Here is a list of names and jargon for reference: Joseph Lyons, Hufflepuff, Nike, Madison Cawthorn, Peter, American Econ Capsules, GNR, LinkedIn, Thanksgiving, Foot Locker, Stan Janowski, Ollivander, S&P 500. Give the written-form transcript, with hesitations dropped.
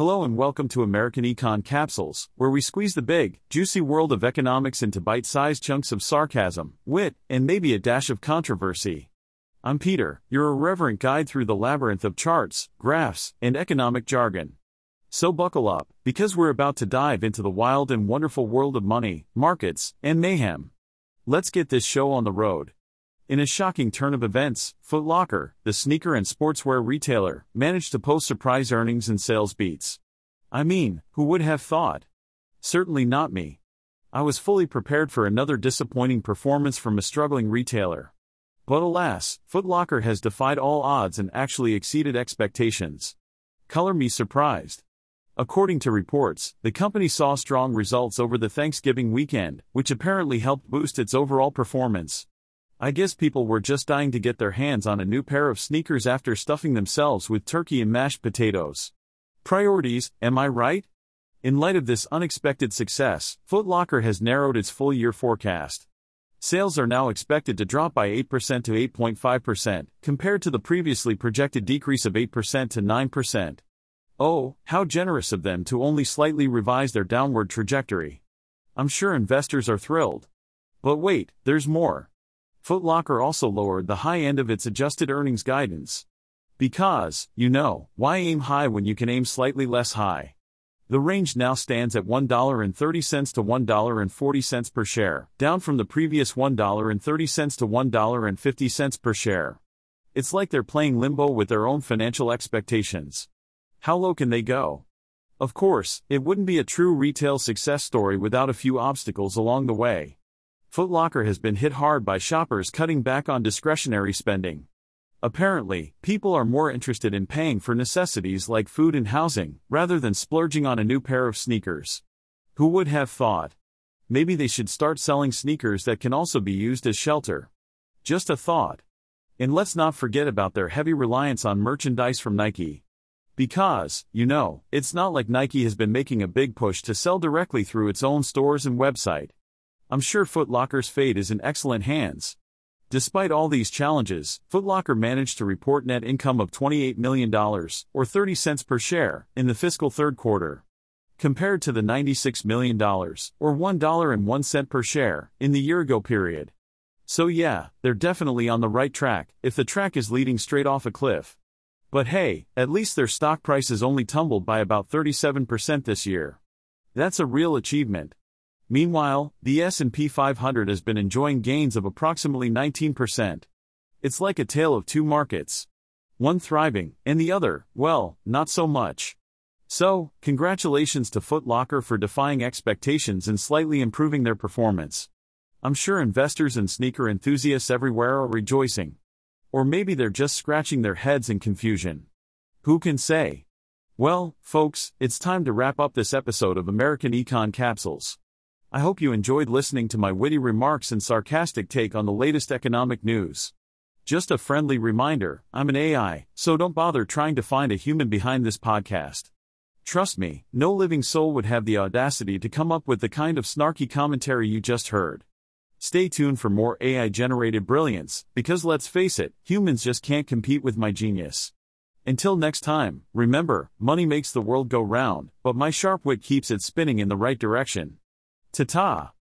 Hello and welcome to American Econ Capsules, where we squeeze the big, juicy world of economics into bite-sized chunks of sarcasm, wit, and maybe a dash of controversy. I'm Peter, your irreverent guide through the labyrinth of charts, graphs, and economic jargon. So buckle up, because we're about to dive into the wild and wonderful world of money, markets, and mayhem. Let's get this show on the road. In a shocking turn of events, Foot Locker, the sneaker and sportswear retailer, managed to post surprise earnings and sales beats. I mean, who would have thought? Certainly not me. I was fully prepared for another disappointing performance from a struggling retailer. But alas, Foot Locker has defied all odds and actually exceeded expectations. Color me surprised. According to reports, the company saw strong results over the Thanksgiving weekend, which apparently helped boost its overall performance. I guess people were just dying to get their hands on a new pair of sneakers after stuffing themselves with turkey and mashed potatoes. Priorities, am I right? In light of this unexpected success, Foot Locker has narrowed its full-year forecast. Sales are now expected to drop by 8% to 8.5%, compared to the previously projected decrease of 8% to 9%. Oh, how generous of them to only slightly revise their downward trajectory. I'm sure investors are thrilled. But wait, there's more. Foot Locker also lowered the high end of its adjusted earnings guidance. Because, you know, why aim high when you can aim slightly less high? The range now stands at $1.30 to $1.40 per share, down from the previous $1.30 to $1.50 per share. It's like they're playing limbo with their own financial expectations. How low can they go? Of course, it wouldn't be a true retail success story without a few obstacles along the way. Foot Locker has been hit hard by shoppers cutting back on discretionary spending. Apparently, people are more interested in paying for necessities like food and housing, rather than splurging on a new pair of sneakers. Who would have thought? Maybe they should start selling sneakers that can also be used as shelter. Just a thought. And let's not forget about their heavy reliance on merchandise from Nike. Because, you know, it's not like Nike has been making a big push to sell directly through its own stores and website. I'm sure Foot Locker's fate is in excellent hands. Despite all these challenges, Foot Locker managed to report net income of $28 million, or 30 cents per share, in the fiscal third quarter, compared to the $96 million, or $1.01 per share, in the year-ago period. So yeah, they're definitely on the right track, if the track is leading straight off a cliff. But hey, at least their stock price has only tumbled by about 37% this year. That's a real achievement. Meanwhile, the S&P 500 has been enjoying gains of approximately 19%. It's like a tale of two markets. One thriving, and the other, well, not so much. So, congratulations to Foot Locker for defying expectations and slightly improving their performance. I'm sure investors and sneaker enthusiasts everywhere are rejoicing. Or maybe they're just scratching their heads in confusion. Who can say? Well, folks, it's time to wrap up this episode of American Econ Capsules. I hope you enjoyed listening to my witty remarks and sarcastic take on the latest economic news. Just a friendly reminder, I'm an AI, so don't bother trying to find a human behind this podcast. Trust me, no living soul would have the audacity to come up with the kind of snarky commentary you just heard. Stay tuned for more AI-generated brilliance, because let's face it, humans just can't compete with my genius. Until next time, remember, money makes the world go round, but my sharp wit keeps it spinning in the right direction. Ta-ta!